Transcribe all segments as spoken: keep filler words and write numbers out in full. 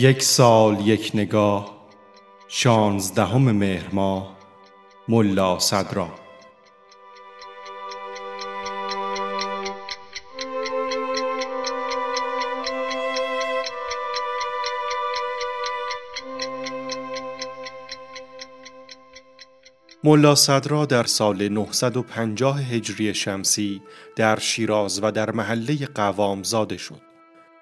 یک سال یک نگاه، شانزدهم مهر ماه، ملا صدرا. ملا صدرا در سال نهصد و پنجاه هجری شمسی در شیراز و در محله قوام زاده شد.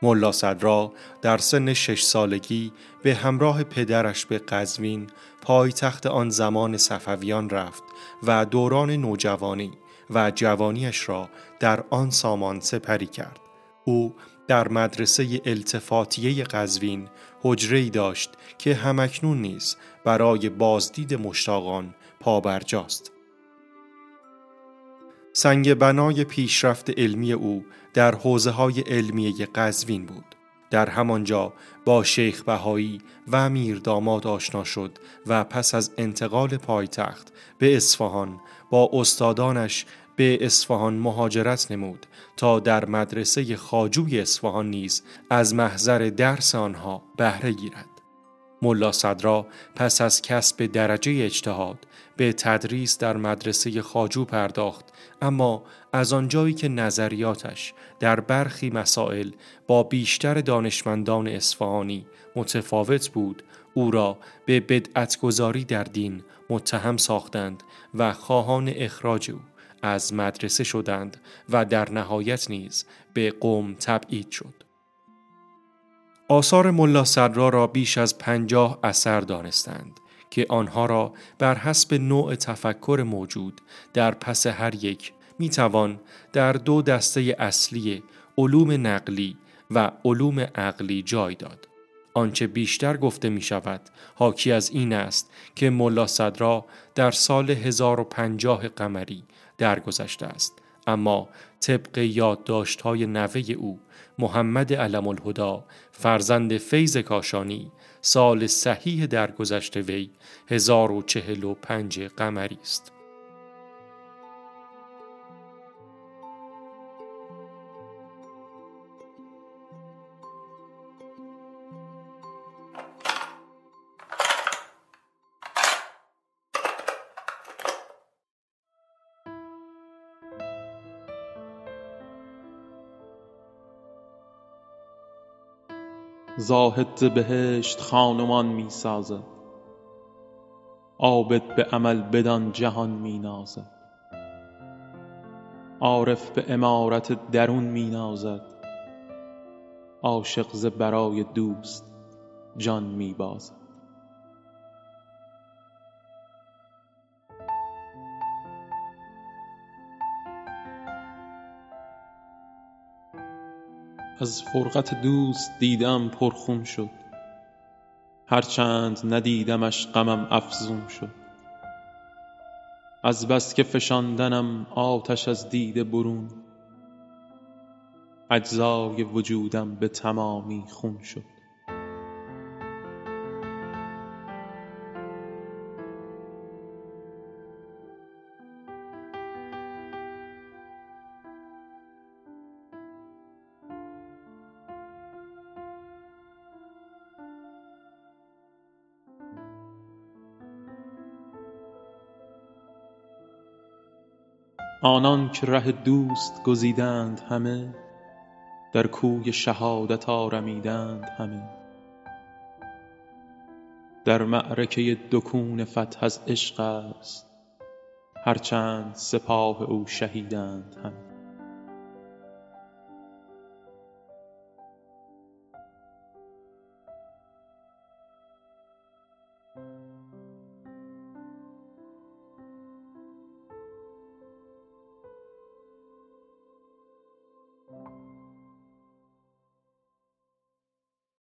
ملا صدرا در سن شش سالگی به همراه پدرش به قزوین، پایتخت آن زمان صفویان، رفت و دوران نوجوانی و جوانیش را در آن سامان سپری کرد. او در مدرسه التفاتیه قزوین حجره‌ای داشت که همکنون نیز برای بازدید مشتاقان پابرجاست. سنگ بنای پیشرفت علمی او در حوزه‌های علمیه قزوین بود. در همانجا با شیخ بهایی و میر داماد آشنا شد و پس از انتقال پایتخت به اصفهان با استادانش به اصفهان مهاجرت نمود تا در مدرسه خاجوی اصفهان نیز از محضر درس آنها بهره گیرد. ملا صدرا پس از کسب درجه اجتهاد به تدریس در مدرسه خاجو پرداخت، اما از آنجایی که نظریاتش در برخی مسائل با بیشتر دانشمندان اصفهانی متفاوت بود، او را به بدعت‌گذاری در دین متهم ساختند و خواهان اخراج او از مدرسه شدند و در نهایت نیز به قم تبعید شد. آثار ملا صدرا را بیش از پنجاه اثر دانستند که آنها را بر حسب نوع تفکر موجود در پس هر یک می توان در دو دسته اصلی علوم نقلی و علوم عقلی جای داد. آنچه بیشتر گفته می شود حاکی از این است که ملا صدرا در سال هزار و پنجاه قمری درگذشته است، اما طبق یادداشت‌های نوه او محمد علم الهدی فرزند فیض کاشانی، سال صحیح درگذشت وی هزار و چهل و پنج قمری است. زاهد بهشت خانمان می سازد، عابد به عمل بدان جهان می نازد، عارف به عمارت درون می نازد، عاشق ز برای دوست جان می بازد. از فرقت دوست دیدم پرخون شد، هرچند ندیدمش غمم افزون شد. از بس که فشاندنم آتش از دیده برون، اجزای وجودم به تمامی خون شد. آنان که ره دوست گزیدند همه، در کوی شهادت آرمیدند همه. در معرکه دکون فتح از عشق است، هرچند سپاه او شهیدند همه.